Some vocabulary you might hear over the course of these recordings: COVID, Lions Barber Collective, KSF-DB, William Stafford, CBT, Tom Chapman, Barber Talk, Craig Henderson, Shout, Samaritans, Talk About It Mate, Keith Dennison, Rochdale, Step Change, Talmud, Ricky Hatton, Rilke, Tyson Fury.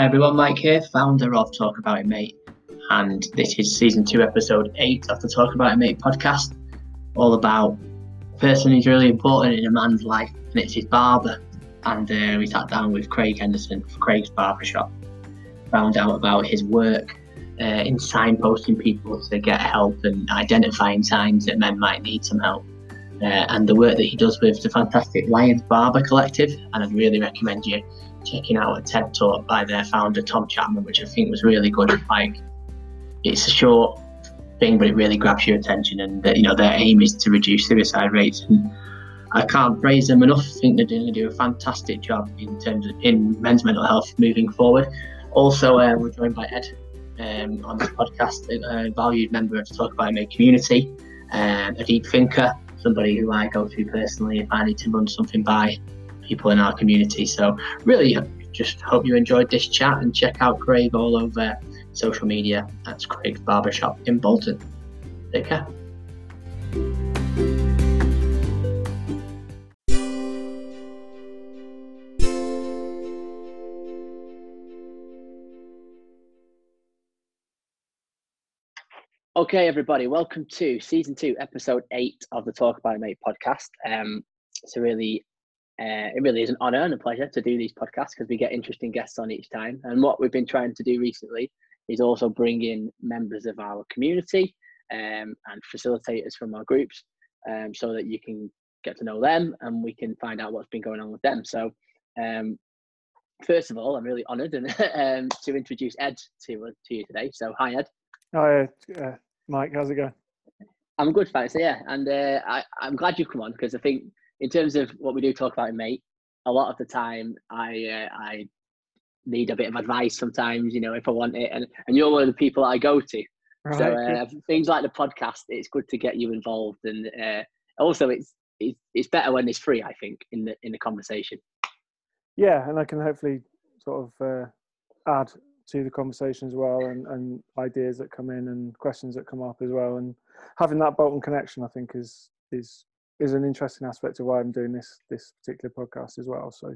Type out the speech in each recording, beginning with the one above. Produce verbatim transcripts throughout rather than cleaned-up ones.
Hi everyone, Mike here, founder of Talk About It Mate, and this is season two, episode eight of the Talk About It Mate podcast, all about a person who's really important in a man's life, and it's his barber. And uh, we sat down with Craig Henderson from Craig's Barber Shop, found out about his work uh, in signposting people to get help and identifying signs that men might need some help, uh, and the work that he does with the fantastic Lions Barber Collective. And I'd really recommend you checking out a TED talk by their founder Tom Chapman, which I think was really good. Like, it's a short thing, but it really grabs your attention. And you know, their aim is to reduce suicide rates, and I can't praise them enough. I think they're going to do a fantastic job in terms of in men's mental health moving forward. Also, uh, we're joined by Ed um, on this podcast, a valued member of the Talk About It Mate community, um, a deep thinker, somebody who I go to personally if I need to run something by people in our community. So really just hope you enjoyed this chat, and check out Craig all over social media. That's Craig's Barber Shop in Bolton. Take care. Okay, everybody, welcome to season two, episode eight of the Talk About It Mate podcast. Um, it's a really, uh, it really is an honour and a pleasure to do these podcasts, because we get interesting guests on each time. And what we've been trying to do recently is also bring in members of our community um, and facilitators from our groups, um, so that you can get to know them and we can find out what's been going on with them. So, um, first of all, I'm really honoured and um, to introduce Ed to to you today. So, hi, Ed. Hi. Uh, Mike, how's it going? I'm good, thanks. Yeah, and uh, I, I'm glad you've come on, because I think in terms of what we do Talk About It Mate, a lot of the time I uh, I need a bit of advice sometimes, you know, if I want it, and, and you're one of the people I go to. Right. So uh, things like the podcast, it's good to get you involved, and uh, also it's it's better when it's free, I think, in the in the conversation. Yeah, and I can hopefully sort of uh, add to the conversation as well, and, and ideas that come in and questions that come up as well, and having that Bolton connection, I think, is is is an interesting aspect of why I'm doing this this particular podcast as well. So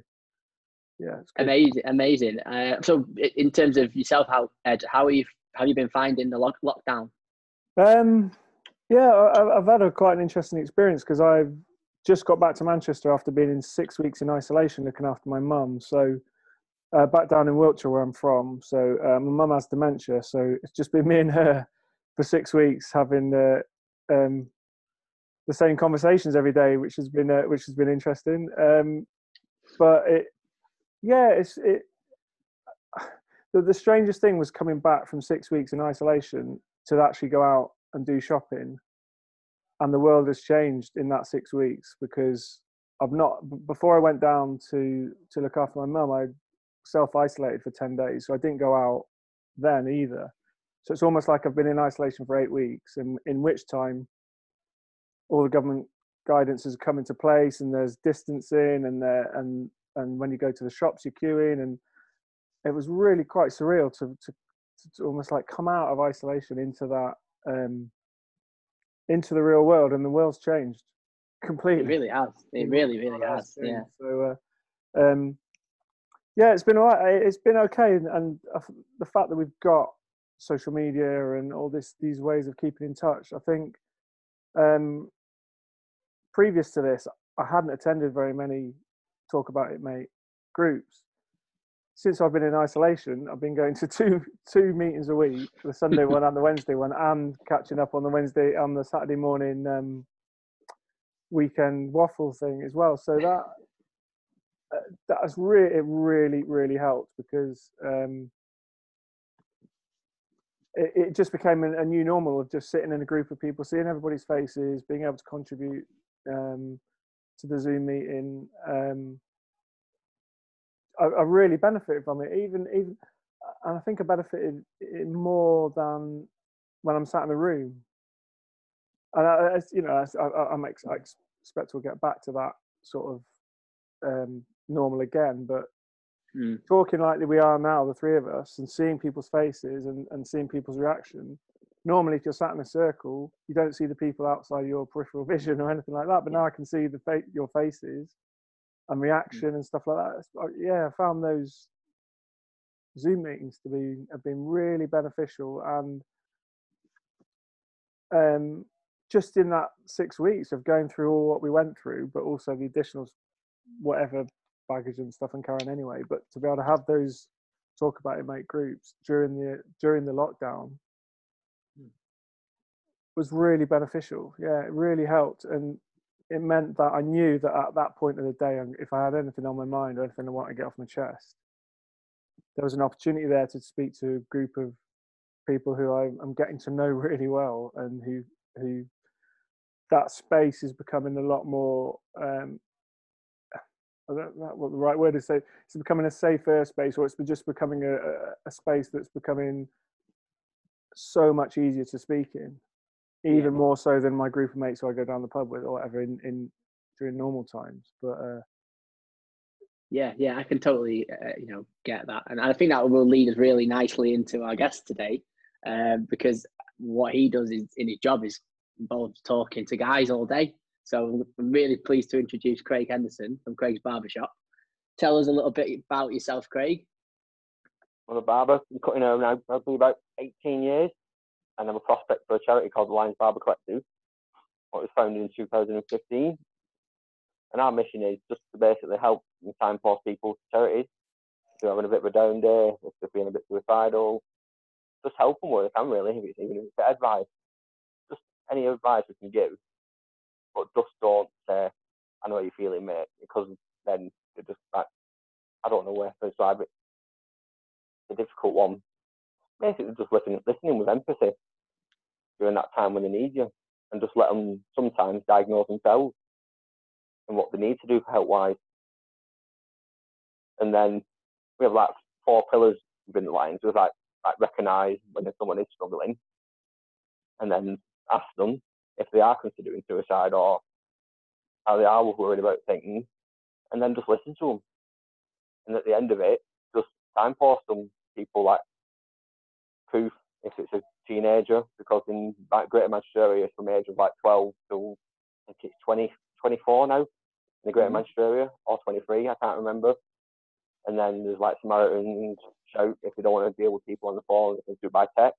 yeah, it's good. amazing amazing uh, So in terms of yourself, how Ed, how are you have you been finding the lock, lockdown? Um yeah, I, I've had a quite an interesting experience, because I've just got back to Manchester after being in six weeks in isolation looking after my mum. So Uh, back down in Wiltshire, where I'm from. So uh, my mum has dementia, so it's just been me and her for six weeks having the um, the same conversations every day, which has been uh, which has been interesting. Um, but it, yeah, it's it. The, the strangest thing was coming back from six weeks in isolation to actually go out and do shopping, and the world has changed in that six weeks because I've not. Before I went down to to look after my mum, I self-isolated for ten days, so I didn't go out then either. So it's almost like I've been in isolation for eight weeks, and in, in which time all the government guidance has come into place, and there's distancing, and there and and when you go to the shops you're queuing, and it was really quite surreal to to, to almost like come out of isolation into that um into the real world. And the world's changed completely. It really has. It really really has. Yeah. So uh, um yeah, it's been all right. It's been okay, and, and the fact that we've got social media and all this, these ways of keeping in touch. I think um, previous to this, I hadn't attended very many Talk About It Mate groups. Since I've been in isolation, I've been going to two two meetings a week: the Sunday one and the Wednesday one, and catching up on the Wednesday on the Saturday morning um, weekend waffle thing as well. So that. Uh, that has really, it really, really helped, because um, it, it just became a, a new normal of just sitting in a group of people, seeing everybody's faces, being able to contribute um, to the Zoom meeting. Um, I, I really benefited from it, even, even, and I think I benefited it more than when I'm sat in a room. And I, you know, I, I, I'm ex- I expect we'll get back to that sort of um normal again, but mm. talking like we are now, the three of us, and seeing people's faces and, and seeing people's reaction. Normally, if you're sat in a circle, you don't see the people outside your peripheral vision or anything like that, but now I can see the fa- your faces and reaction mm. and stuff like that. It's, yeah, I found those Zoom meetings to be have been really beneficial, and um, just in that six weeks of going through all what we went through, but also the additional whatever baggage and stuff I'm carrying anyway. But to be able to have those Talk About It Mate groups during the during the lockdown was really beneficial. Yeah, it really helped, and it meant that I knew that at that point of the day, if I had anything on my mind or anything I wanted to get off my chest, there was an opportunity there to speak to a group of people who I'm getting to know really well, and who who that space is becoming a lot more. Um, I don't know what the right word is. So it's becoming a safer space, or it's just becoming a, a space that's becoming so much easier to speak in, even yeah. more so than my group of mates who I go down the pub with or whatever in, in during normal times. But uh, yeah, yeah, I can totally uh, you know get that, and I think that will lead us really nicely into our guest today, uh, because what he does is, in his job is involved talking to guys all day. So I'm really pleased to introduce Craig Henderson from Craig's Barber Shop. Tell us a little bit about yourself, Craig. I'm a barber. I've been cutting over now probably about eighteen years, and I'm a prospect for a charity called the Lions Barber Collective. It was founded in two thousand fifteen, and our mission is just to basically help and signpost people to charities who are having a bit of a down day, if they're feeling a bit suicidal. Just help them where they can, really, if it's, even if it's advice. Just any advice we can give. But just don't say, I know what you're feeling, mate, because then they're just like, I don't know where to describe it. It's a difficult one. Basically, just listening, listening with empathy during that time when they need you, and just let them sometimes diagnose themselves and what they need to do health-wise. And then we have like four pillars within the lines. So it's like, like recognise when someone is struggling, and then ask them if they are considering suicide or how they are worried about things, and then just listen to them. And at the end of it, just signpost them, people like proof, if it's a teenager, because in like, Greater Manchester area, from the age of like twelve to I think it's twenty, twenty-four now, in the Greater mm-hmm. Manchester area, or twenty-three, I can't remember. And then there's like Samaritans, Shout, if they don't want to deal with people on the phone, they can do it by text.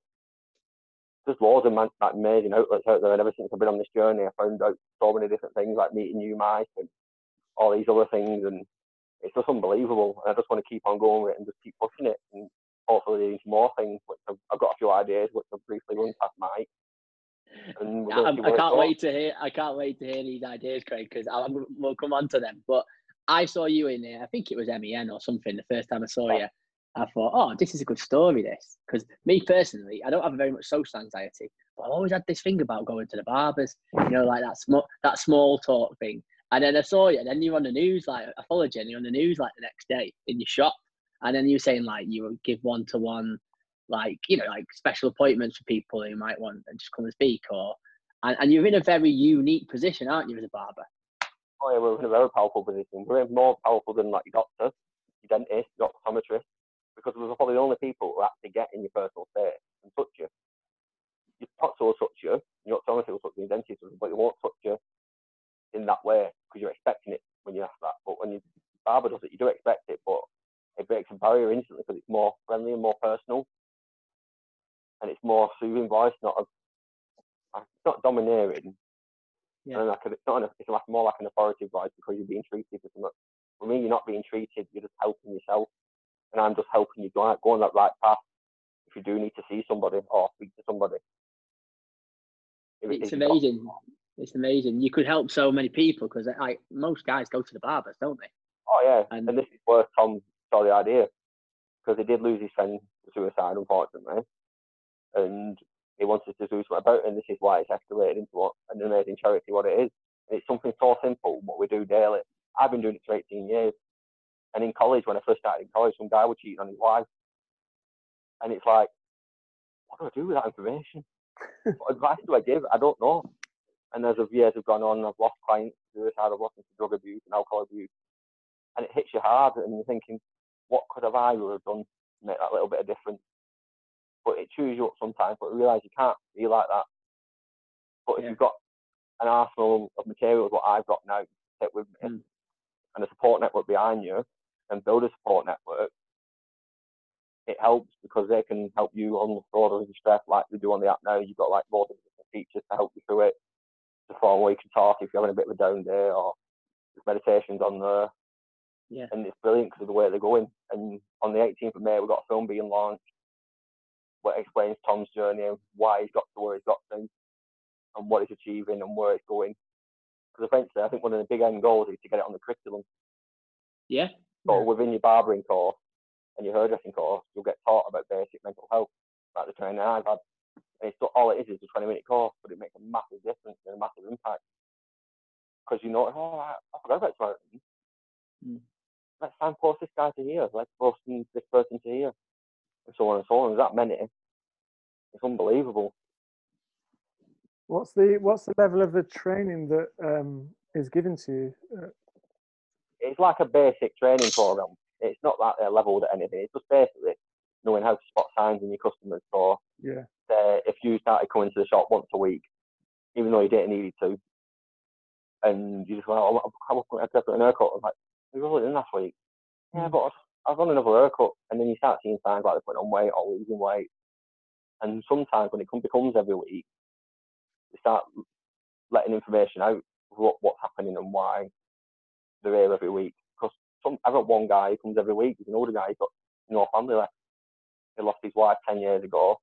There's loads of man, like, amazing outlets out there, and ever since I've been on this journey, I found out so many different things, like meeting you, Mike, and all these other things, and it's just unbelievable. And I just want to keep on going with it and just keep pushing it, and hopefully leading to more things. Which I've, I've got a few ideas, which I've briefly run past Mike. And I, I can't wait to hear. I can't wait to hear these ideas, Craig, because we'll come on to them. But I saw you in there. I think it was M E N or something. The first time I saw yeah. you. I thought, oh, this is a good story, this. Because me personally, I don't have very much social anxiety, but I've always had this thing about going to the barbers, you know, like that, sm- that small talk thing. And then I saw you, and then you were on the news, like, I followed you, and you were on the news, like, the next day in your shop. And then you were saying, like, you would give one-to-one, like, you know, like, special appointments for people who might want and just come and speak, or... And, and you're in a very unique position, aren't you, as a barber? Oh, yeah, we're in a very powerful position. We're more powerful than, like, your doctor, your dentist, your optometrist. Because we're probably the only people who actually get in your personal space and touch you. Your doctor will touch you, your optometrist will touch you, your dentist will, but it won't touch you in that way because you're expecting it when you ask that. But when your barber does it, you do expect it, but it breaks a barrier instantly because it's more friendly and more personal, and it's more soothing voice, not a, it's not domineering. Yeah. And like a, it's not an, it's like more like an authoritative voice because you're being treated for something. For me, you're not being treated; you're just helping yourself. And I'm just helping you go on that right path if you do need to see somebody or speak to somebody. If it's it amazing. Possible. It's amazing. You could help so many people because like, most guys go to the barbers, don't they? Oh, yeah. And, and this is where Tom saw the idea because he did lose his friend to suicide, unfortunately. And he wanted to do something about it. And this is why it's escalated into what, an amazing charity, what it is. And it's something so simple, what we do daily. I've been doing it for eighteen years. And in college, when I first started in college, some guy was cheating on his wife. And it's like, what do I do with that information? What advice do I give? I don't know. And as of years have gone on, I've lost clients to suicide, I've lost into drug abuse and alcohol abuse. And it hits you hard, and you're thinking, what could have I have done to make that little bit of difference? But it chews you up sometimes, but you realise you can't be like that. But if yeah. you've got an arsenal of materials, what I've got now, take with me, mm. and a support network behind you, and build a support network, it helps because they can help you on the floor and stuff like we do on the app now. You've got like more than different features to help you through it. It's a form where you can talk if you're having a bit of a down day, or there's meditations on there. Yeah. And it's brilliant because of the way they're going. And on the eighteenth of May, we've got a film being launched where it explains Tom's journey and why he's got to where he's got to and what he's achieving and where it's going. Because essentially, I think one of the big end goals is to get it on the curriculum. Yeah. So within your barbering course and your hairdressing course, you'll get taught about basic mental health, like the training I've had. And it's, all it is is a twenty-minute course, but it makes a massive difference and a massive impact. Because you know, oh, I, I forgot about Samaritans. Mm. Let's signpost this guy to here. Let's post this person to here. And so on and so on. There's that many. It's unbelievable. What's the what's the level of the training that um, is given to you? It's like a basic training program. It's not that they're leveled at anything. It's just basically knowing how to spot signs in your customers. So yeah, uh, if you started coming to the shop once a week, even though you didn't need to, and you just went, oh, I'm going to put an haircut. I'm like, we were only in last week. Mm. Yeah, but I've got another haircut. And then you start seeing signs like they're putting on weight or losing weight. And sometimes when it becomes every week, they start letting information out what what's happening and why they're here every week. Because some, I've got one guy who comes every week. He's an older guy. He's got no family left. He lost his wife ten years ago.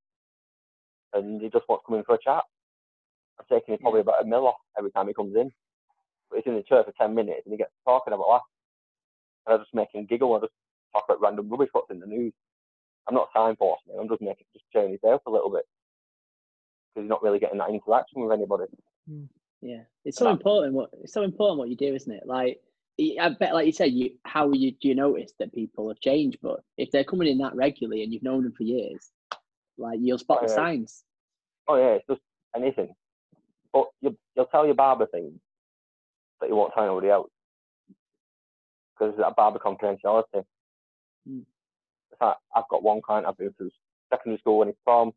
And he just wants to come in for a chat. I'm taking him probably about a mil off every time he comes in. But he's in the church for ten minutes and he gets talking about that. And I just make him giggle. I just talk about random rubbish what's in the news. I'm not signposting him. I'm just making just cheering his day up a little bit because he's not really getting that interaction with anybody. Yeah, it's so important. What it's so important what you do, isn't it? Like I bet, like you said, you how you do you notice that people have changed? But if they're coming in that regularly and you've known them for years, like you'll spot oh, the yeah. signs. Oh yeah, it's just anything. But you, you'll tell your barber things that you won't tell anybody else. Because it's that barber confidentiality. Mm. It's like, I've got one client I've been through secondary school when he's from,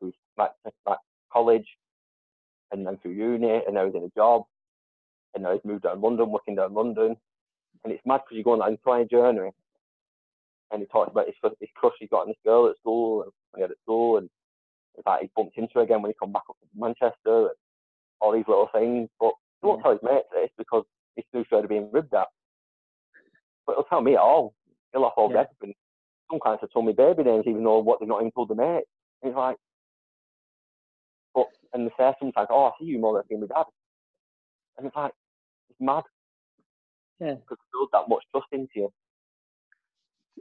who's like, like college, and then through uni, and now he's in a job, and now he's moved down London, working down London. And it's mad because you go on that entire journey, and he talks about his, his crush he's got on this girl at school, and when he had at school, and it's like he bumped into her again when he come back up to Manchester, and all these little things. But he won't yeah. tell his mates this because he's too sure to be ribbed at. But he'll tell me it all. He'll have all yeah. everything. Some clients have told me baby names, even though what they've not even told the mate. And it's like, but, and they say sometimes, oh, I see you more than I see my dad. And it's like, it's mad. Yeah. Because they build that much trust into you.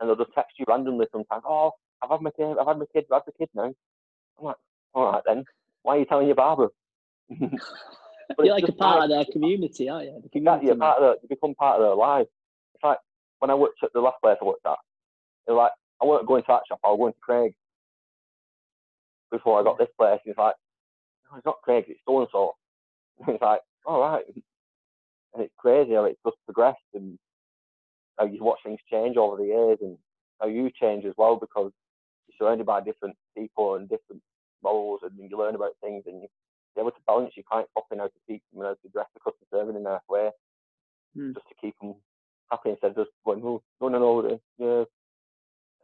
And they'll just text you randomly sometimes, oh, I've had my kid, I've had my kid, I've had the kid now. I'm like, all right then, why are you telling your barber? You're like a part like, of their community, aren't you? The community, exactly, you're part of the, you become part of their life. It's like, when I worked at the last place I worked at, it was like, I weren't going to that shop, I was going to Craig before I got this place. And it's like, no, it's not Craig, it's so-and-so. And it's like, all right. And it's crazy how it's just progressed and how you watch things change over the years and how you change as well because you're surrounded by different people and different roles and you learn about things and you're able to balance your client popping, how to teach them and how to dress the customer serving in their way mm. just to keep them happy instead of just going, oh, no, no, no, yeah.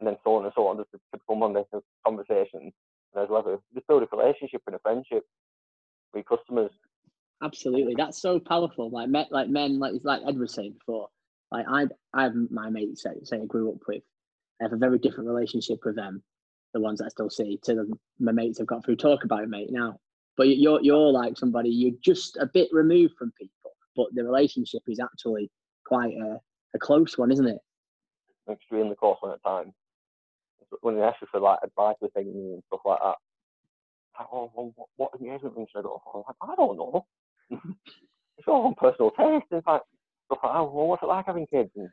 And then so on and so on, just a typical Monday conversation. There's level. Just build a relationship and a friendship with your customers. Absolutely. That's so powerful. Like, met, like men, like like Ed was saying before, like I, I my mates say, say I grew up with, I have a very different relationship with them, the ones that I still see, to the, my mates I've got through Talk About It Mate now. But you're, you're like somebody, you're just a bit removed from people, but the relationship is actually quite a, a close one, isn't it? An extremely close one at times. When they ask you for like advice with things and stuff like that, like, oh, well, what, what engagement ring should I go for? I'm like, I don't know. It's all on personal taste. It's like, stuff like, oh, well, what's it like having kids? And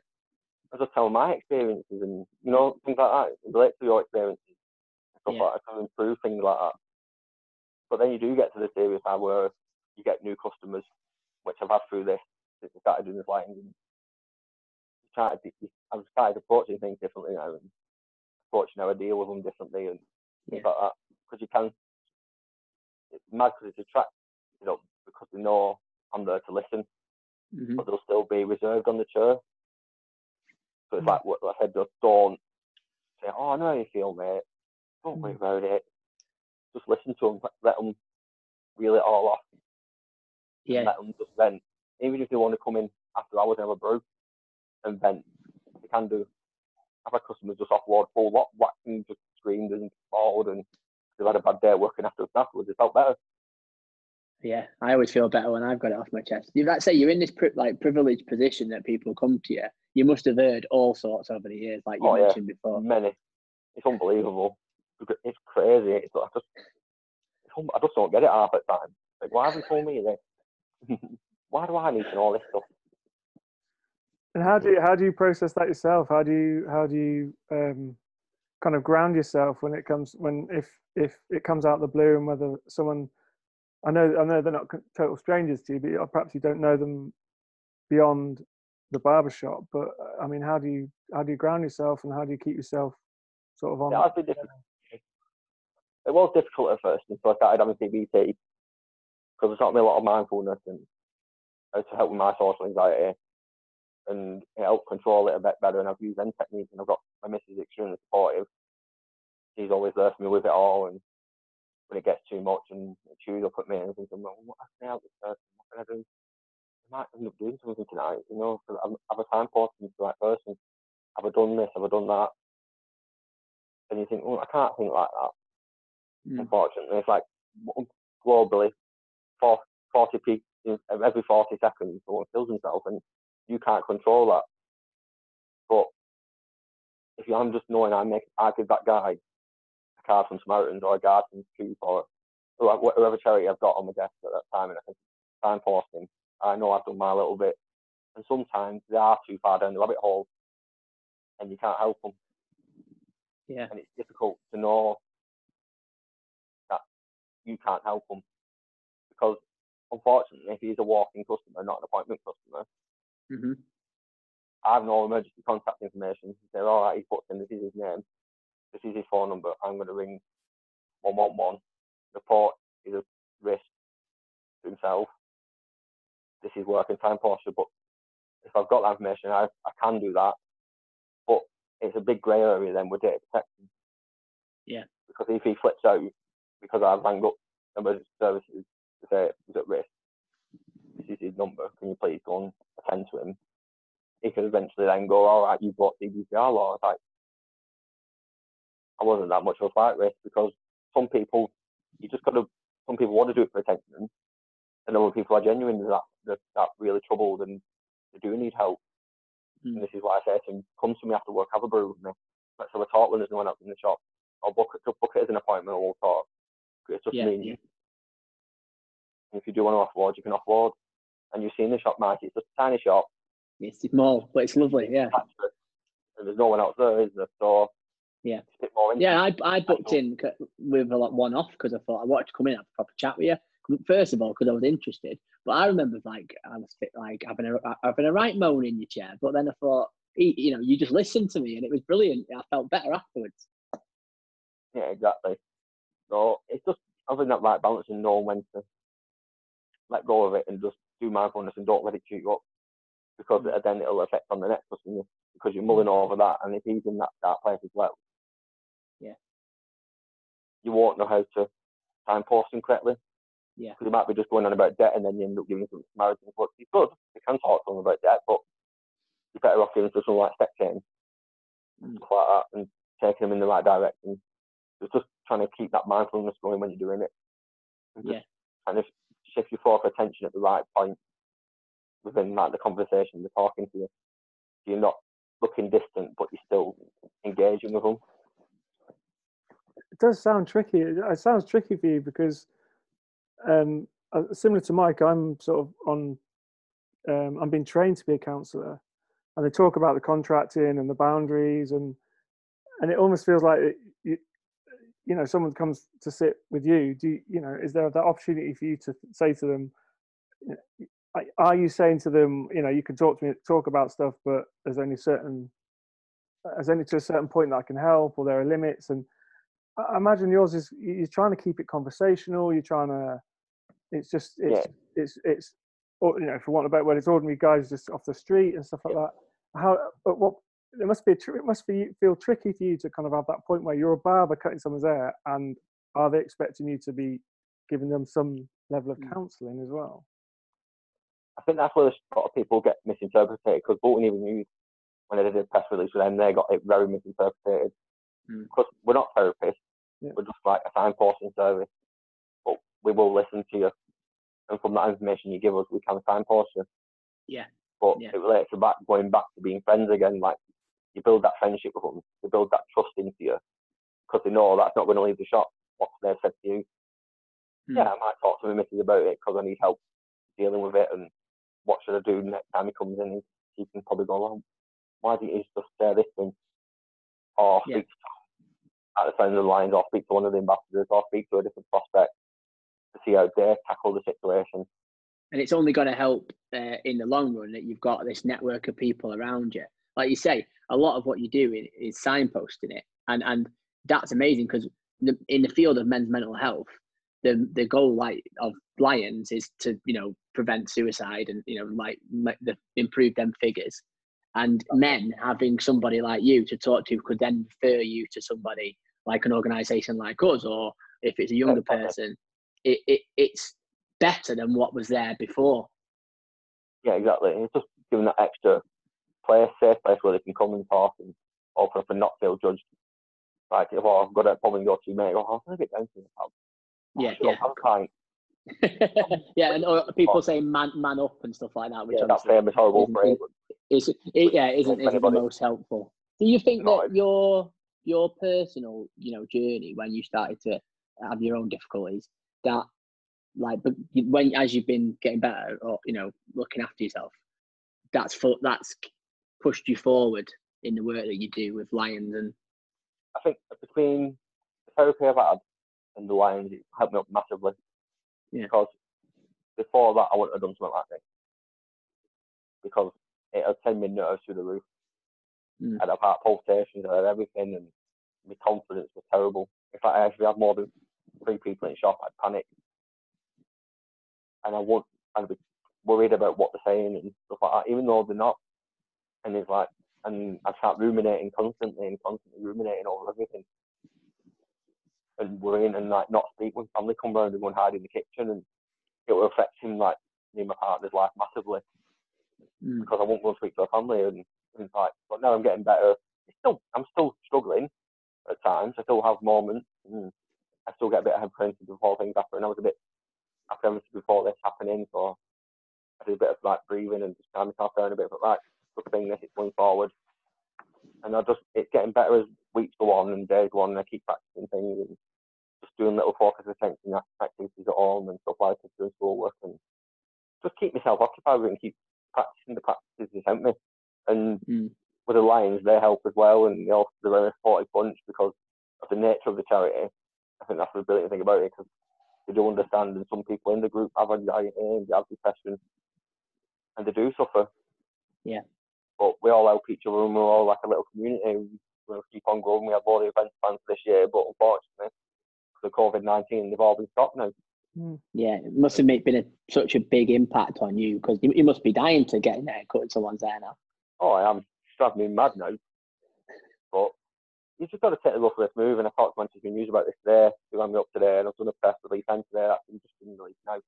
I just tell my experiences and, you know, things like that. It relates to your experiences. And stuff yeah. like that. I can improve things like that. But then you do get to the serious side where you get new customers, which I've had through this since I started doing this lighting. And I've started approaching things differently now and approaching how I deal with them differently and things yeah. like that. Because you can, it's mad because it's attractive, you know, because they know I'm there to listen, mm-hmm. but they'll still be reserved on the chair. So it's mm-hmm. like what I said, just don't say, oh, I know how you feel, mate. Don't worry about it. Just listen to them, let them reel it all off. Yeah. And let them just vent. Even if they want to come in after hours and have a brew and vent, they can do. I've had customers just offload full lot, waxing, just screamed and bawled, and they've had a bad day at work, and after afterwards, it felt better. Yeah, I always feel better when I've got it off my chest. You like say you're in this pri like privileged position that people come to you. You must have heard all sorts over the years, like you oh, mentioned yeah. before. Many. It's unbelievable. It's crazy. It's, I just, it's, I just don't get it half at times. Like, why have you told me this? Why do I need to know all this stuff? And how do you, how do you process that yourself? How do you how do you um, kind of ground yourself when it comes when if if it comes out of the blue, and whether someone I know I know they're not total strangers to you, but perhaps you don't know them beyond the barbershop. But I mean, how do you how do you ground yourself, and how do you keep yourself sort of on? Yeah, it, it was difficult at first until I started having C B T, because there's not me a lot of mindfulness and uh, to help with my social anxiety. And it helped control it a bit better, and I've used them techniques, and I've got my missus extremely supportive. She's always there for me with it all, and when it gets too much and chews up at me and thinking, well, what can I help this person? What can I do? I might end up doing something tonight, you know, because I have a time for the right person. Have I done this? Have I done that? And you think, well, I can't think like that, mm. unfortunately. It's like globally, forty, forty people, every forty seconds, someone kills himself, and you can't control that. But if you, I'm just knowing I make, I give that guy a card from Samaritans or a card from Shout or whatever charity I've got on my desk at that time, and I can time force him. I know I've done my little bit, and sometimes they are too far down the rabbit hole, and you can't help them. Yeah. And it's difficult to know that you can't help them, because unfortunately, if he's a walking customer, not an appointment customer. Mm-hmm. I have no emergency contact information. They're all right, he's booked in, this is his name, this is his phone number, I'm going to ring one one one, report is a risk to himself, this is work and time posture. But if I've got that information, I, I can do that, but it's a big grey area then with data protection. Yeah. Because if he flips out because I've rang up emergency services to say it was at risk, this is his number, can you please go and attend to him? He could eventually then go, all right, you've got C B T R law. Like, I wasn't that much of a flight risk, because some people, you just got to, some people want to do it for attention, and other people are genuine, that, that, that really troubled, and they do need help. Mm. And this is why I say to him, come to me after work, have a brew with me. Let's have a talk when there's no one else in the shop. I'll book it, book it as an appointment, or we'll talk. It's just yeah, me and you. Yeah. And if you do want to offload, you can offload. And you've seen the shop, Mike, it's just a tiny shop. It's small, but it's lovely, yeah. And there's no one else there, is there? So yeah. It's a bit more yeah, I, I booked in with a lot one off, because I thought I wanted to come in and have a proper chat with you. First of all, because I was interested. But I remember like I was fit, like having a having a right moan in your chair. But then I thought, you know, you just listened to me, and it was brilliant. I felt better afterwards. Yeah, exactly. So it's just having that right balance and knowing when to let go of it and just do mindfulness, and don't let it chew you up, because mm. then it'll affect on the next person, because you're mulling over that, and if he's in that dark place as well, yeah, you won't know how to time post him correctly, yeah, because he might be just going on about debt, and then you end up giving some Samaritans. But it's good, you can talk to him about debt, but you're better off giving to someone like Step Change mm. stuff like that, and taking him in the right direction. It's just trying to keep that mindfulness going when you're doing it, and just yeah, kind of shift your focus attention at the right point within like the conversation they're talking to you. You're not looking distant, but you're still engaging with them. It does sound tricky. It sounds tricky for you, because um, similar to Mike, I'm sort of on. Um, I'm being trained to be a counsellor, and they talk about the contracting and the boundaries, and and it almost feels like it, you, you know, someone comes to sit with you, do you, you know, is there that opportunity for you to say to them, are you saying to them, you know, you can talk to me, talk about stuff, but there's only certain, there's only to a certain point that I can help, or there are limits. And I imagine yours is, you're trying to keep it conversational. You're trying to, it's just, it's, yeah. it's, it's, it's, you know, for want of a better word, it's ordinary guys just off the street and stuff like yeah. that. How, at what, it must be a tr- it must be feel tricky for you to kind of have that point where you're a barber cutting someone's hair, and are they expecting you to be giving them some level of counselling as well? I think that's where a lot of people get misinterpreted, because Bolton even used, when they did a press release with them, they got it very misinterpreted. Mm. Because we're not therapists, yeah. We're just like a signposting service, but we will listen to you. And from that information you give us, we can signpost you. Yeah. But yeah. It relates to back, going back to being friends again. Like, you build that friendship with them, you build that trust into you, because they know that's not going to leave the shop. What they've said to you, mm. yeah, I might talk to my missus about it because I need help dealing with it, and what should I do next time he comes in? He can probably go, along. Why didn't you just say this thing? Or yeah. speak to, at the front of the lines, or speak to one of the ambassadors, or speak to a different prospect to see how they tackle the situation. And it's only going to help uh, in the long run that you've got this network of people around you. Like you say, a lot of what you do is, is signposting it, and and that's amazing, because in the field of men's mental health, the the goal like of Lions is to, you know, prevent suicide and, you know, like the, improve them figures, and men having somebody like you to talk to could then refer you to somebody like an organisation like us, or if it's a younger person, it, it it's better than what was there before. Yeah, exactly. It's just giving that extra place, safe place where they can come and talk and open up and not feel judged. Like, well, I've got a problem with your teammate. Oh, I'm going to get down to the pub. Yeah, yeah. I'm fine. Yeah, and or people say man, man up and stuff like that. Which yeah, that famous horrible phrase. Is it, yeah, isn't isn't the most helpful. Do you think that your your personal, you know, journey when you started to have your own difficulties, that like, but when as you've been getting better or, you know, looking after yourself, that's for, that's pushed you forward in the work that you do with Lions? And I think between the therapy I've had and the Lions, it helped me up massively. Yeah. Because before that, I wouldn't have done something like this. Because it had sent me nerves through the roof. Mm. I'd have heart palpitations, I had everything, and my confidence was terrible. In fact, I actually had more than three people in the shop, I'd panic. And I would, I'd be worried about what they're saying and stuff like that, even though they're not. And it's like, and I start ruminating constantly and constantly ruminating over everything and worrying, and like not speak when family come round and go and hide in the kitchen, and it will affect him, like me and my partner's life massively, mm. because I won't go and speak to my family. And it's like, but now I'm getting better. It's still, I'm still struggling at times. I still have moments, and I still get a bit apprehensive before things happen. And I was a bit apprehensive before this happening, so I did a bit of like breathing and just calm myself down a bit, but like, thing that it's going forward, and I just, it's getting better as weeks go on and days go on, and I keep practicing things and just doing little focus attention activities at home and stuff like that, doing schoolwork, and just keep myself occupied with it and keep practicing the practices they sent me. And mm. with the Lions, they help as well, and they also, they're a supportive bunch because of the nature of the charity. I think that's the brilliant thing about it, because they do understand, and some people in the group have anxiety and they have depression, and they do suffer. Yeah. But we all help each other, and we're all like a little community. We'll keep on growing. We have all the events planned for this year, but unfortunately, because of COVID nineteen, they've all been stopped now. Yeah, it must have been a, such a big impact on you, because you, you must be dying to get in there and cut someone's hair now. Oh, I am. It's driving me mad now. But you've just got to take the look of this move, and I talked to Manchester News about this today. They rang me up today, and I've done a press release today. That's interesting release now.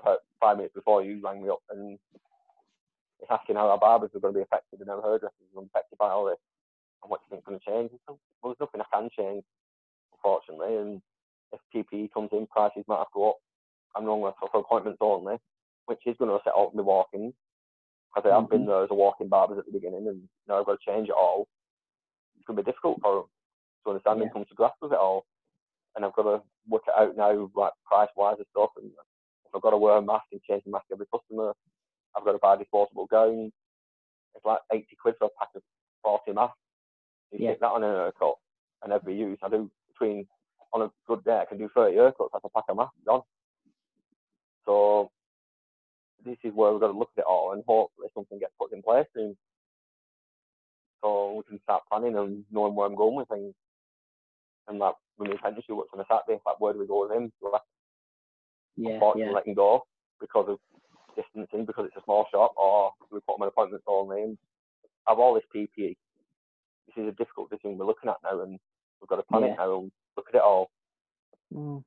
About five minutes before you rang me up, and it's asking how our barbers are going to be affected and how hairdressers are affected by all this, and what do you think is going to change. Well, there's nothing I can change, unfortunately. And if P P E comes in, prices might have to go up. I'm not going to suffer appointments only, which is going to set off the walk-ins, because they mm-hmm. have been there as a walk-in barbers at the beginning, and now I've got to change it all. It's going to be difficult for them to understand yeah. and come to grasp with it all. And I've got to work it out now, like price-wise and stuff. And if I've got to wear a mask and change the mask every customer, I've got to buy disposable gowns. It's like eighty quid for a pack of forty masks. You yeah. get that on an haircut, and every use I do between, on a good day I can do thirty haircuts. That's a pack of masks on. So this is where we've got to look at it all, and hopefully something gets put in place soon, so we can start planning and knowing where I'm going with things. And like when we apprentice who works on a Saturday, like where do we go with him? So yeah, unfortunately yeah. let him go because of distancing, because it's a small shop, or we put them in appointments only, and have all this P P E this is a difficult decision we're looking at now, and we've got a plan yeah. it now, and look at it all. Mm.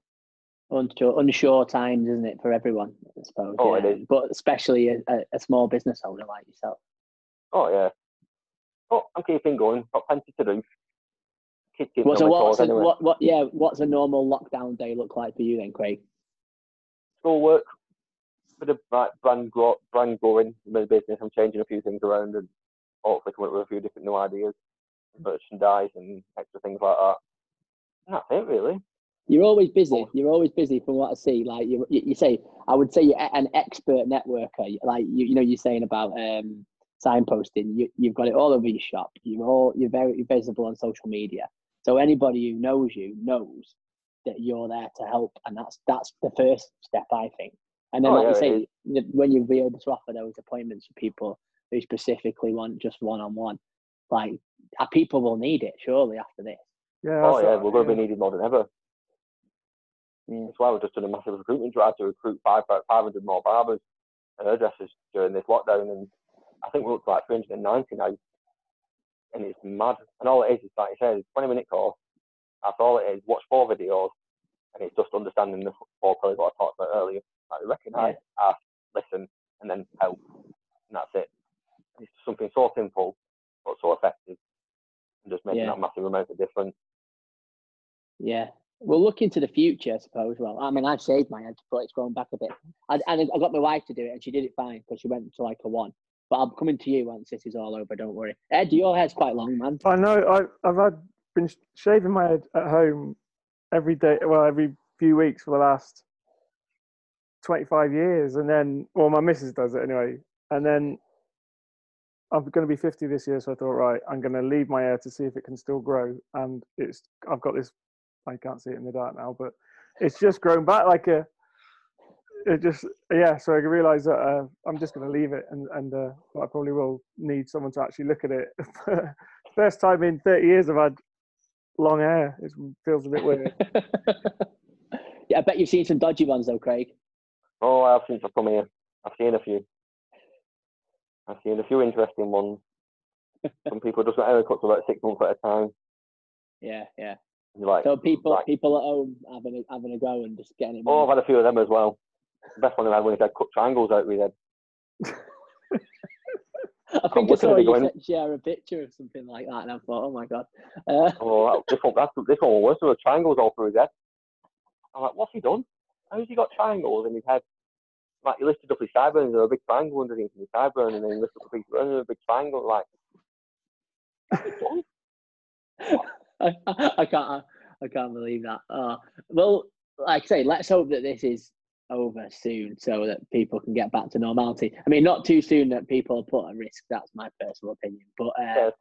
Unsure, unsure times, isn't it, for everyone, I suppose. Oh, yeah. It is. But especially a, a small business owner like yourself. Oh, yeah. But I'm keeping going. Got plenty to do. Well, so what's a, anyway. what, what, yeah, what's a normal lockdown day look like for you then, Craig? Schoolwork, bit of brand, grow, brand growing in my business. I'm changing a few things around and hopefully coming up with a few different new ideas, merchandise and extra things like that. And that's it, really. You're always busy. You're always busy from what I see. Like you, you say, I would say you're an expert networker. Like you, you know, you're saying about um, signposting. You, you've got it all over your shop. You're all you're very visible on social media. So anybody who knows you knows that you're there to help, and that's that's the first step, I think. And then, oh, like yeah, you say, is. when you'll be able to offer those appointments to people who specifically want just one-on-one, like people will need it surely after this. Yeah. Oh yeah, we're going to be needed more than ever. Yeah. That's why we've just done a massive recruitment drive to recruit five hundred more barbers and hairdressers during this lockdown, and I think we're up to like three hundred ninety now, and it's mad. And all it is is, like you said, it's a twenty minute course. That's all it is. Watch four videos, and it's just understanding the four pillars what I talked about earlier. Like recognise, yeah. ask, listen, and then help, and that's it. It's something so simple but so effective, and just making yeah. that massive amount of difference. Yeah. We'll look into the future, I suppose. Well, I mean, I've shaved my head, but it's grown back a bit. I, and I got my wife to do it, and she did it fine because she went to like a one. But I'm coming to you once this is all over. Don't worry, Ed. Your hair's quite long, man. I know. I, I've had been shaving my head at home every day, well, every few weeks for the last twenty-five years, and then, well, my missus does it anyway. And then I'm going to be fifty this year, so I thought, right, I'm going to leave my hair to see if it can still grow. And it's, I've got this. I can't see it in the dark now, but it's just grown back like a, it just, yeah. So I realised that uh, I'm just going to leave it, and, and uh, I probably will need someone to actually look at it. First time in thirty years I've had long hair. It feels a bit weird. Yeah, I bet you've seen some dodgy ones though, Craig. Oh, I've seen some come here. I've seen a few. I've seen a few interesting ones. Some people just got haircuts for like six months at a time. Yeah, yeah. Like, so people like, people at home having a, having a go and just getting it. Oh, I've had a few of them as well. The best one I had when he had cut triangles out with it. I think I saw you share a picture of something like that, and I thought, oh my god. Uh, oh, this one, that's, this one was worse. There were triangles all through his head. I'm like, what's he done? How's he got triangles in his head? Like, he lifted up his sideburns, and there was a big triangle underneath his sideburn, and then he lifted up his sideburn, and there was a big triangle. Like, what's he done? I, I can't I can't believe that. Oh, well, like I say, let's hope that this is over soon so that people can get back to normality. I mean, not too soon that people are put at risk. That's my personal opinion. But uh,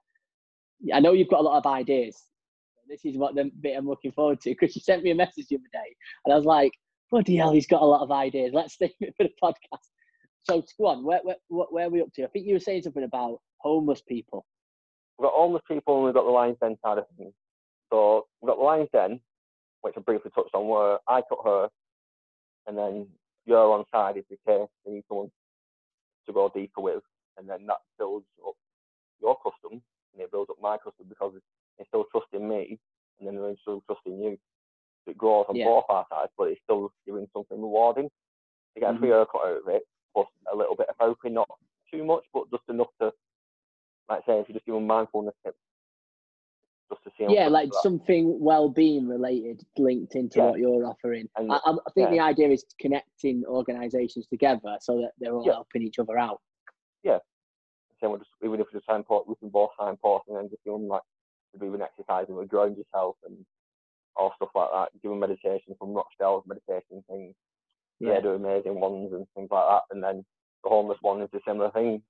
yeah. I know you've got a lot of ideas. This is what the bit I'm looking forward to, because you sent me a message the other day, and I was like, bloody hell, he's got a lot of ideas. Let's save it for the podcast. So, go on, where, where, where are we up to? I think you were saying something about homeless people. We've got homeless people, and we've got the Lions Den side of things. So we've got the Lions Den, which I briefly touched on, where I cut her, and then you're on side is the case you need someone to go deeper with, and then that builds up your custom, and it builds up my custom, because it's still trusting me, and then they're still trusting you. So it grows on yeah. both our sides, but it's still doing something rewarding. You get a free haircut out of it, plus a little bit of therapy, not too much, but just enough to, like say, if you're just doing mindfulness tips. Yeah, like something well-being related linked into yeah. what you're offering. And I, I think yeah. the idea is connecting organisations together so that they're all yeah. helping each other out. Yeah. So we'll just, even if we just signpost, we can both signpost, and then just doing like doing exercise and we're growing yourself and all stuff like that. Doing meditation from Rochdale's meditation things. Yeah, yeah do amazing ones and things like that. And then the homeless one is a similar thing.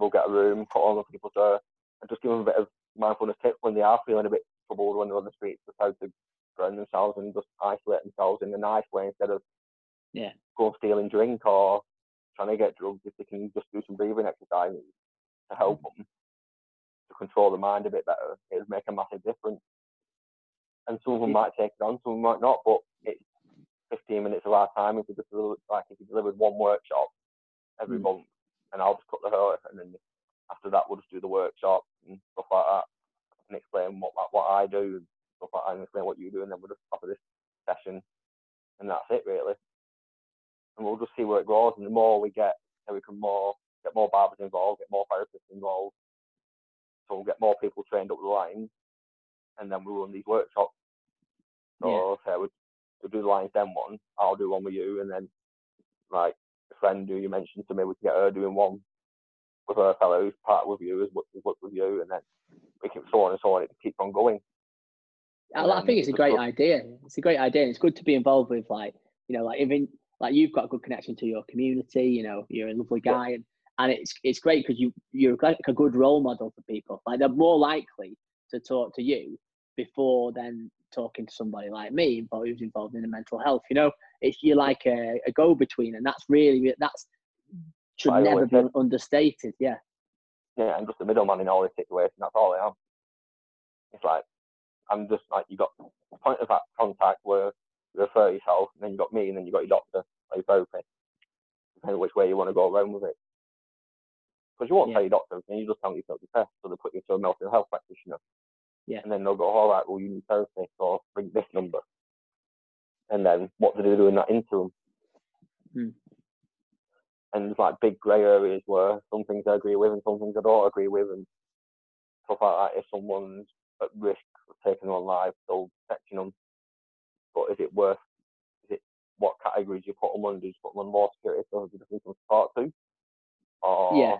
We'll get a room, put all the people there, and just give them a bit of mindfulness tips when they are feeling a bit troubled when they're on the streets, just how to ground themselves and just isolate themselves in a nice way instead of yeah going stealing drink or trying to get drugs. If they can just do some breathing exercises to help them to control the mind a bit better, it would make a massive difference. And some of them yeah. might take it on, some might not, but it's fifteen minutes of our time. If we just like if you delivered one workshop every mm. month, and I'll just cut the hair, and then after that we'll just do the workshop and stuff like that. can explain what what, what I do and stuff like that, and explain what you do, and then we'll just offer this session, and that's it really. And we'll just see where it goes, and the more we get, then we can more get more barbers involved, get more therapists involved, so we'll get more people trained up the line, and then we'll run these workshops. So yeah. okay, we'll, we'll do the lines then one, I'll do one with you, and then like a friend who you mentioned to me, we can get her doing one with her fellow who's part with you, who's worked with you, and then we can so on and so on, it keeps on going. I, I think it's a great idea. It's a great idea, and it's good to be involved with, like, you know, like even like you've got a good connection to your community. You know, you're a lovely guy, yeah. and, and it's it's great because you you're like a good role model for people. Like they're more likely to talk to you before then talking to somebody like me who's involved in the mental health. You know, it's you're like a, a go between, and that's really that's should I never be said. understated. Yeah. Yeah, I'm just the middleman in all this situation. That's all I am. It's like. I'm just like, you got the point of that contact where you refer yourself, and then you got me, and then you got your doctor or your therapist, depending on which way you want to go around with it. Because you won't yeah. tell your doctor, and you just tell them you failed your test, so they put you to a mental health practitioner. Yeah. And then they'll go, all right, well, you need therapy, so bring this number. And then what do they do in that interim? Hmm. And there's like big grey areas where some things I agree with and some things I don't agree with, and stuff like that. If someone's at risk of taking on live, so protecting them. But is it worth? Is it what categories you put them under? Do you put them on more security, so you just need some support too? Or yeah.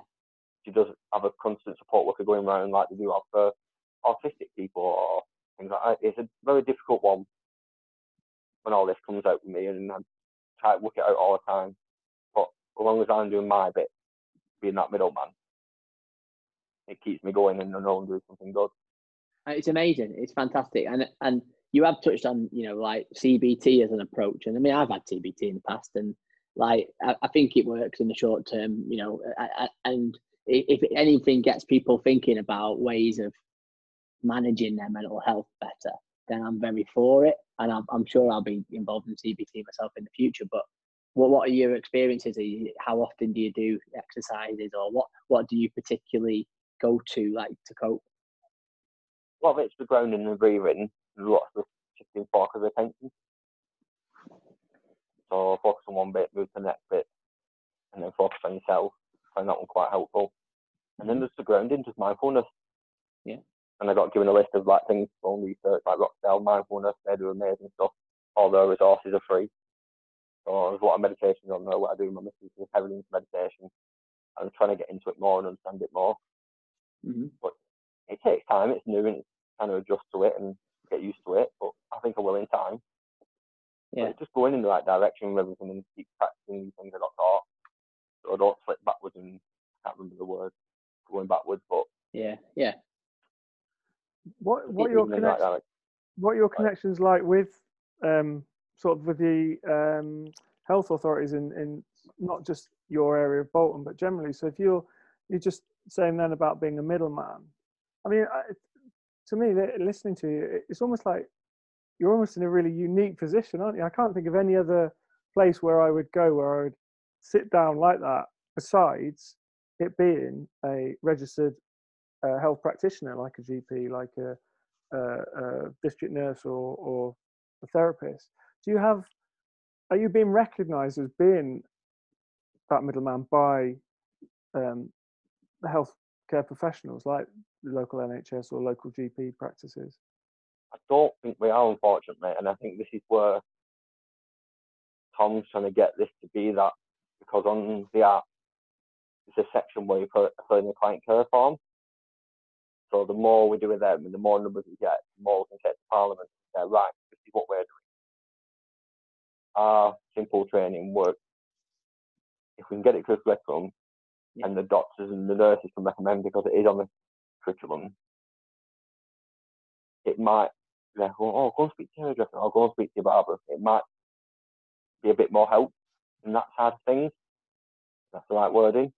she does have a constant support worker going around like they do have for autistic people or things like that. It's a very difficult one when all this comes out with me, and I try to work it out all the time. But as long as I'm doing my bit, being that middleman, it keeps me going, and no one does something good. It's amazing. It's fantastic. And and you have touched on, you know, like C B T as an approach. And I mean, I've had C B T in the past, and like, I, I think it works in the short term, you know, I, I, and if anything gets people thinking about ways of managing their mental health better, then I'm very for it. And I'm, I'm sure I'll be involved in C B T myself in the future. But what, what are your experiences? Are you, how often do you do exercises, or what, what do you particularly go to, like, to cope? A lot of it's the grounding and breathing, and lots of shifting focus of attention. So focus on one bit, move to the next bit, and then focus on yourself. I find that one quite helpful. And then there's the grounding, just mindfulness. Yeah. And I got given a list of like things from research, like Rochdale Mindfulness. They do amazing stuff. All their resources are free. So there's a lot of meditation on there. What I do with my missus is heavily into meditation. I'm trying to get into it more and understand it more. Mm-hmm. But it takes time. It's new, and it's kind of adjust to it and get used to it, but I think I will in time. Yeah. But it's just going in the right direction with everything, and keep practicing things I got taught, so I don't slip backwards, and I can't remember the word going backwards. But yeah, yeah. What what are your connect- right what are your connections like with um sort of with the um health authorities in in not just your area of Bolton but generally? So if you're you're just saying then about being a middleman, I mean. I, To me, listening to you, it's almost like you're almost in a really unique position, aren't you? I can't think of any other place where I would go where I would sit down like that, besides it being a registered uh, health practitioner, like a G P, like a, a, a district nurse, or, or a therapist. Do you have? Are you being recognised as being that middleman by um, the healthcare professionals, like? Local N H S or local G P practices? I don't think we are, unfortunately, and I think this is where Tom's trying to get this to be that, because on the app there's a section where you put fill in the client care form. So the more we do with them, and the more numbers we get, the more we can get to Parliament. Yeah, right, this is what we're doing. Our simple training works. If we can get it to a curriculum, yeah. and the doctors and the nurses can recommend, because it is on the curriculum, it might like, oh, go and speak to your hairdresser, or go and speak to your barber. It might be a bit more help in that side of things. That's the right wording.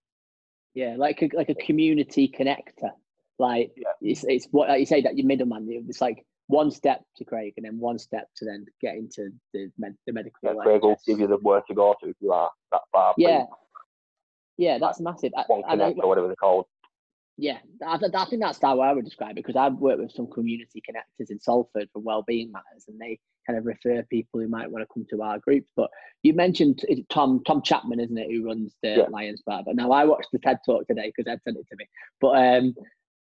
Yeah, like a, like a community connector. Like yeah. it's it's what like you say, that your middleman. It's like one step to Craig, and then one step to then get into the med, the medical. Yeah, Craig will give you the word to go to if you are that far. Yeah, please. Yeah, that's massive. One I, connect I, I, or whatever they're called. Yeah, I, I think that's how I would describe it, because I've worked with some community connectors in Salford for Wellbeing Matters, and they kind of refer people who might want to come to our groups. But you mentioned Tom Tom Chapman, isn't it, who runs the yeah. Lions Barber. Now, I watched the TED Talk today because Ed sent it to me, but um,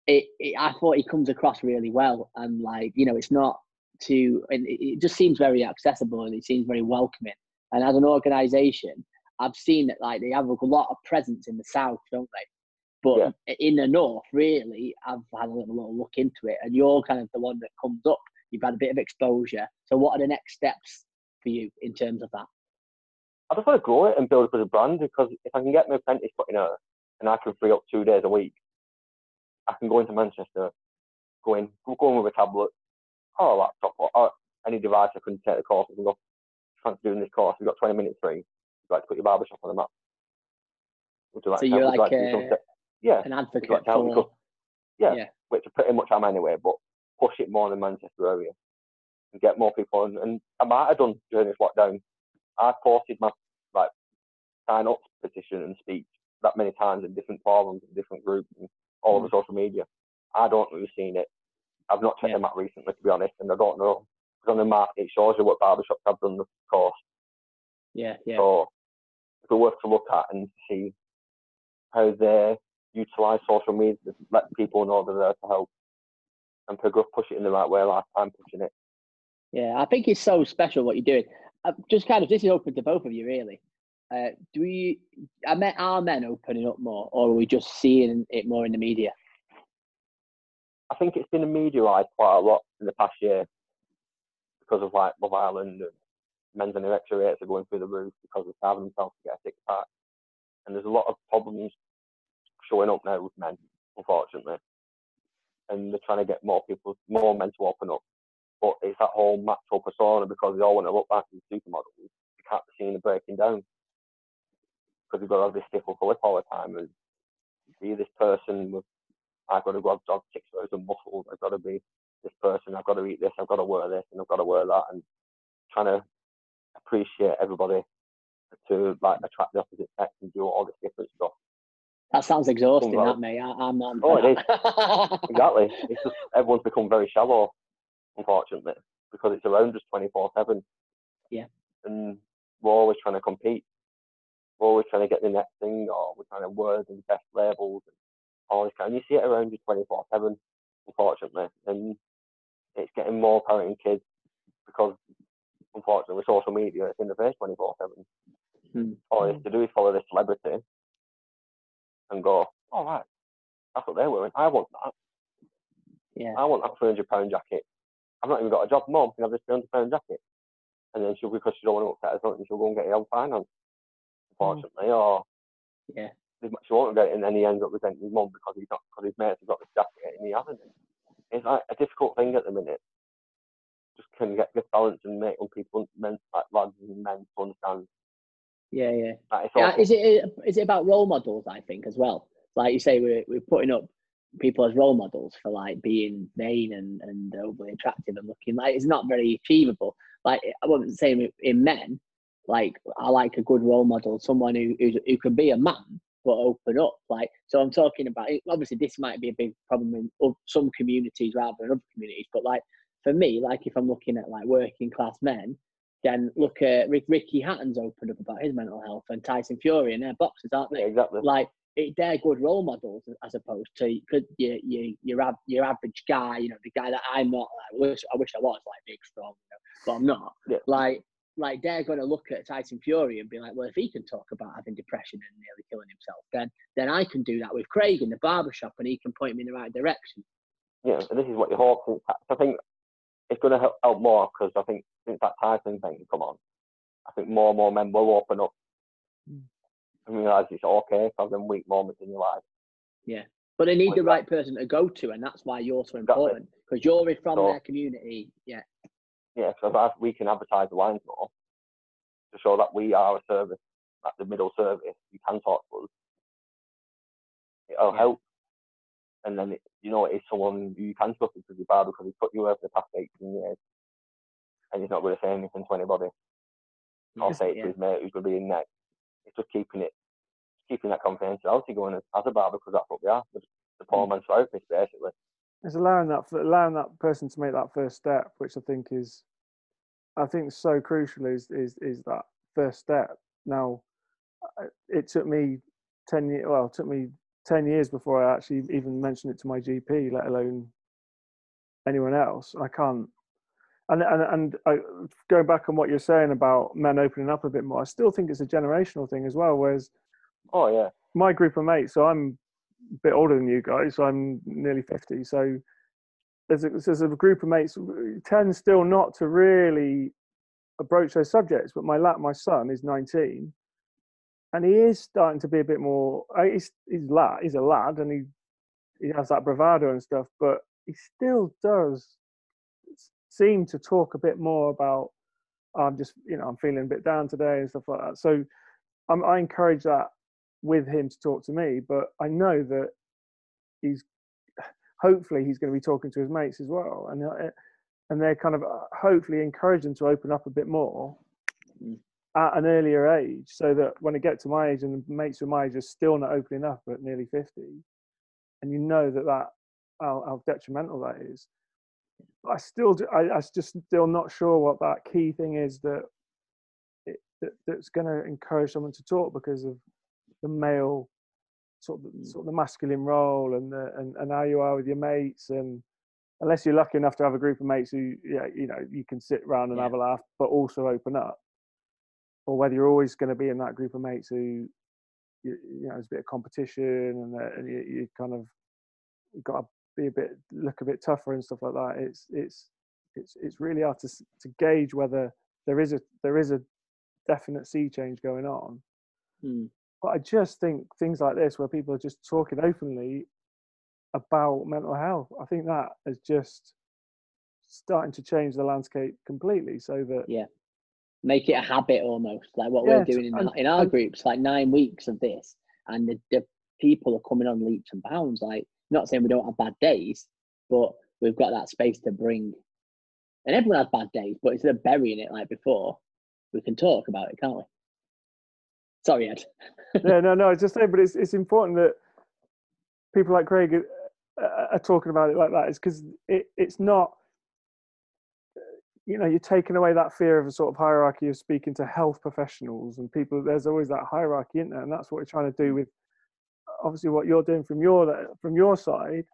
it, it, I thought he comes across really well, and like, you know, it's not too, and it, it just seems very accessible, and it seems very welcoming. And as an organisation, I've seen that like they have a lot of presence in the south, don't they? But yeah. in the north, really, I've had a little, little look into it, and you're kind of the one that comes up. You've had a bit of exposure. So what are the next steps for you in terms of that? I just want to grow it and build up as a brand, because if I can get my apprentice put in her and I can free up two days a week, I can go into Manchester, go in, go in with a tablet or a laptop or, or any device. I couldn't take the course. I can go, trying to do this course, we've got twenty minutes free. You'd like to put your barbershop on the map. We'll do that. So you're like, like a, yeah, an advocate. Like for, because, yeah, yeah, which pretty much I'm anyway, but push it more in the Manchester area and get more people. And, and I might have done during this lockdown. I posted my like sign up petition and speech that many times in different forums, in different groups, and all mm. over social media. I don't really seen it. I've not checked yeah. them out recently, to be honest, and I don't know. Because on the market, it shows you what barbershops have done the course. Yeah, yeah. So it's worth to look at and see how they utilise social media to let people know they're there to help and push it in the right way. Like I'm pushing it. Yeah, I think it's so special what you're doing. I'm just kind of, this is open to both of you, really. Uh, do we, are men, are men opening up more, or are we just seeing it more in the media? I think it's been medialised quite a lot in the past year, because of like Love Island, and men's and erection rates are going through the roof because they're starving themselves to get a six pack. And there's a lot of problems showing up now with men, unfortunately. And they're trying to get more people, more men to open up. But it's that whole macho persona, because they all want to look back to the supermodels. You can't be seen breaking down, because you've got to have this stiff upper lip all the time. And be this person with, I've got to go have six rows of muscles, I've got to be this person, I've got to eat this, I've got to wear this, and I've got to wear that, and trying to appreciate everybody to like attract the opposite sex and do all this different stuff. That sounds exhausting, that, mate. I, I'm not. Oh, it is. Exactly. It's just everyone's become very shallow, unfortunately, because it's around us twenty-four seven. Yeah. And we're always trying to compete. We're always trying to get the next thing, or we're trying to wear the best labels and all this kind. You see it around you twenty-four seven, unfortunately, and it's getting more apparent in kids, because unfortunately with social media, it's in the face twenty-four seven. Mm. All it's to do is follow this celebrity and go, all right, that's what they're wearing, I want that. Yeah. I want that three hundred pound jacket. I've not even got a job. Mum, can I have this three hundred pound jacket? And then she'll, because she don't want to upset us, and she'll go and get her own finance, unfortunately. Mm. Or yeah, she won't get it, and then he ends up resenting his mum because he's not, because his mates have got this jacket and he hasn't. It's like a difficult thing at the minute. Just can get good balance and make on people, men, like lads and men, to understand. Yeah, yeah. Like yeah is it is it about role models? I think as well. Like you say, we're we're putting up people as role models for like being vain and and overly attractive and looking like it's not very achievable. Like I wasn't saying in men. Like I like a good role model, someone who who, who can be a man, but open up. Like, so I'm talking about, obviously this might be a big problem in some communities rather than other communities, but like for me, like if I'm looking at like working class men, then look at Rick, Ricky Hatton's opened up about his mental health, and Tyson Fury, and they're boxers, aren't they? Yeah, exactly. Like it, they're good role models as opposed to could you, you, your, ab, your average guy, you know, the guy that I'm not, like, I, wish, I wish I was like big, strong, you know, but I'm not. Yeah. Like, Like they're going to look at Tyson Fury and be like, well, if he can talk about having depression and nearly killing himself, then then I can do that with Craig in the barbershop, and he can point me in the right direction. Yeah, and this is what you hope for. I think it's going to help, help more, because I think since that Tyson thing has come on, I think more and more men will open up mm. and realise it's okay to have them weak moments in your life. Yeah, but they need like the right that. person to go to, and that's why you're so important, because you're from so, their community. Yeah. Yeah, so we can advertise the lines more to show that we are a service, like the middle service. You can talk to us. It'll yeah. help. And then, it, you know, it's someone you can talk to your barber, because he's put you over the past eighteen years and he's not going to say anything to anybody. I'll yeah, say it yeah. to his mate who's going to be in next. It's just keeping it, keeping that confidentiality going as a barber, because that's what we are. We're just supporting performance focused, basically. It's allowing that allowing that person to make that first step, which I think is, I think so crucial is is is that first step. Now, it took me ten years. Well, it took me ten years before I actually even mentioned it to my G P, let alone anyone else. I can't. And and and I, going back on what you're saying about men opening up a bit more, I still think it's a generational thing as well. Whereas, oh yeah, my group of mates. So I'm a bit older than you guys. So I'm nearly fifty. So there's a, there's a group of mates tend still not to really approach those subjects. But my lap, my son is nineteen, and he is starting to be a bit more. He's he's lad. He's a lad, and he he has that bravado and stuff. But he still does seem to talk a bit more about oh, I'm just you know I'm feeling a bit down today and stuff like that. So I'm, I encourage that with him to talk to me, but I know that he's hopefully he's going to be talking to his mates as well, and and they're kind of hopefully encouraging to open up a bit more at an earlier age, so that when I get to my age and the mates with my age are still not opening up at nearly fifty, and you know that that how, how detrimental that is. I still, do, I, I just still not sure what that key thing is that, it, that that's going to encourage someone to talk because of the male, sort of, the, sort of the masculine role and the, and and how you are with your mates, and unless you're lucky enough to have a group of mates who yeah you know you can sit around and yeah. have a laugh but also open up, or whether you're always going to be in that group of mates who you, you know there's a bit of competition and, uh, and you, you kind of you've got to be a bit look a bit tougher and stuff like that. It's it's it's it's really hard to to gauge whether there is a there is a definite sea change going on. Hmm. But I just think things like this, where people are just talking openly about mental health, I think that is just starting to change the landscape completely. So that yeah, make it a habit almost, like what yeah, we're doing in, and, in our and, groups, like nine weeks of this, and the, the people are coming on leaps and bounds, like. Not saying we don't have bad days, but we've got that space to bring, and everyone has bad days, but instead of burying it like before, we can talk about it, can't we? Sorry, Ed. no, no, no, I just say, but it's it's important that people like Craig are, are talking about it like that. It's because it, it's not, you know, you're taking away that fear of a sort of hierarchy of speaking to health professionals and people. There's always that hierarchy in there, and that's what we're trying to do with obviously what you're doing from your from your side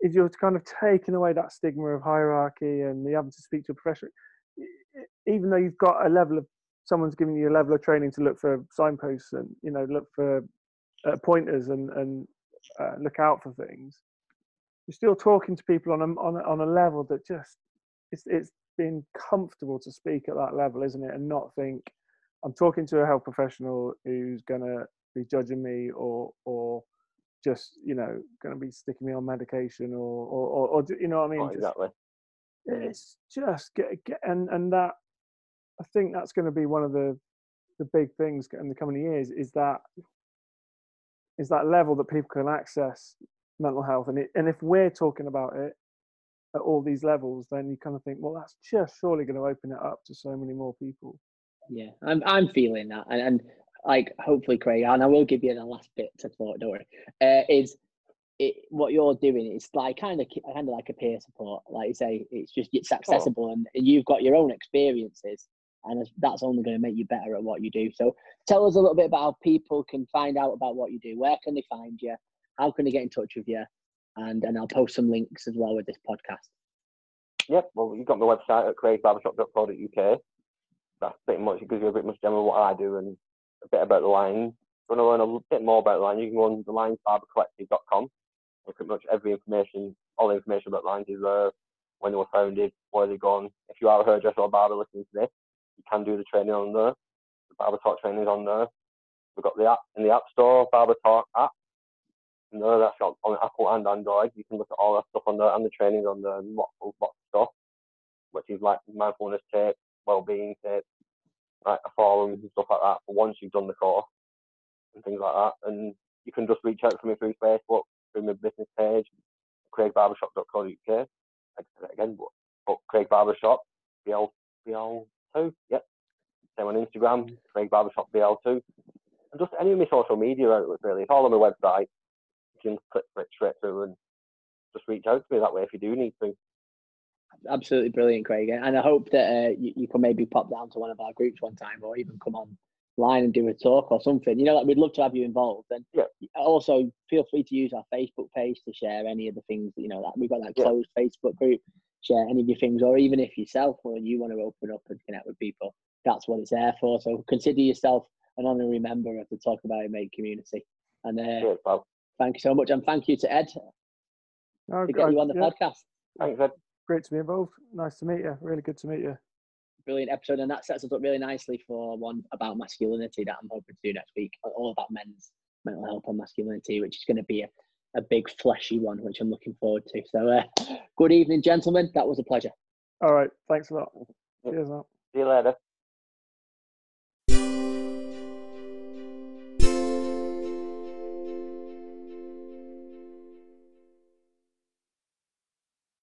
is you're kind of taking away that stigma of hierarchy and you having to speak to a professional, even though you've got a level of someone's giving you a level of training to look for signposts and you know look for uh, pointers and and uh, look out for things. You're still talking to people on a, on a, on a level that just it's it's being comfortable to speak at that level, isn't it? And not think I'm talking to a health professional who's gonna be judging me or or just you know going to be sticking me on medication or or, or, or you know what I mean. Oh, exactly. Just, it's just get, get and and that I think that's going to be one of the the big things in the coming years is that is that level that people can access mental health, and it, and if we're talking about it at all these levels, then you kind of think, well, that's just surely going to open it up to so many more people. Yeah, I'm I'm feeling that, and. and like hopefully Craig, and I will give you the last bit to thought, don't worry, uh, is it, what you're doing is like kind of kind of like a peer support, like you say, it's just it's accessible oh. and you've got your own experiences and that's only going to make you better at what you do. So tell us a little bit about how people can find out about what you do, where can they find you, how can they get in touch with you, and, and I'll post some links as well with this podcast. Yep, well you've got my website at craig barber shop dot co dot uk. That's pretty much, it gives you a bit much demo of what I do and a bit about the Lions. If you want to learn a bit more about the Lions, you can go on the lions barber collective dot com. Pretty much every information, all the information about the Lions is there, when they were founded, where they've gone. If you are a hairdresser or a barber listening to this, you can do the training on there. The Barber Talk training is on there. We've got the app in the App Store, Barber Talk app. And there, that's got on Apple and Android. You can look at all that stuff on there and the trainings on there and lots, lots of stuff, which is like mindfulness tips, well-being tips, like a forum and stuff like that for once you've done the course and things like that. And you can just reach out to me through Facebook, through my business page, craig barber shop dot co dot uk. I said that again, but, but Craig Barbershop, B L two, yep. Same on Instagram, Craig Barbershop B L two. And just any of my social media outlets really, it's all on my website. can click, click straight through and just reach out to me that way if you do need to. Absolutely brilliant, Craig. And I hope that uh, you, you can maybe pop down to one of our groups one time, or even come online and do a talk or something. You know, like, we'd love to have you involved. And yeah. Also, feel free to use our Facebook page to share any of the things, you know, that we've got that yeah. closed Facebook group. Share any of your things, or even if yourself or you want to open up and connect with people, that's what it's there for. So consider yourself an honorary member of the Talk About It Mate community. And uh, sure, thank you so much, and thank you to Ed oh, to get I, you on the yeah. podcast. Thanks, Ed. Great to be involved. Nice to meet you. Really good to meet you. Brilliant episode, and that sets us up really nicely for one about masculinity that I'm hoping to do next week, all about men's mental health and masculinity, which is going to be a a big fleshy one, which I'm looking forward to. So uh, good evening, gentlemen. That was a pleasure. All right, thanks a lot. Cheers, man. See you later.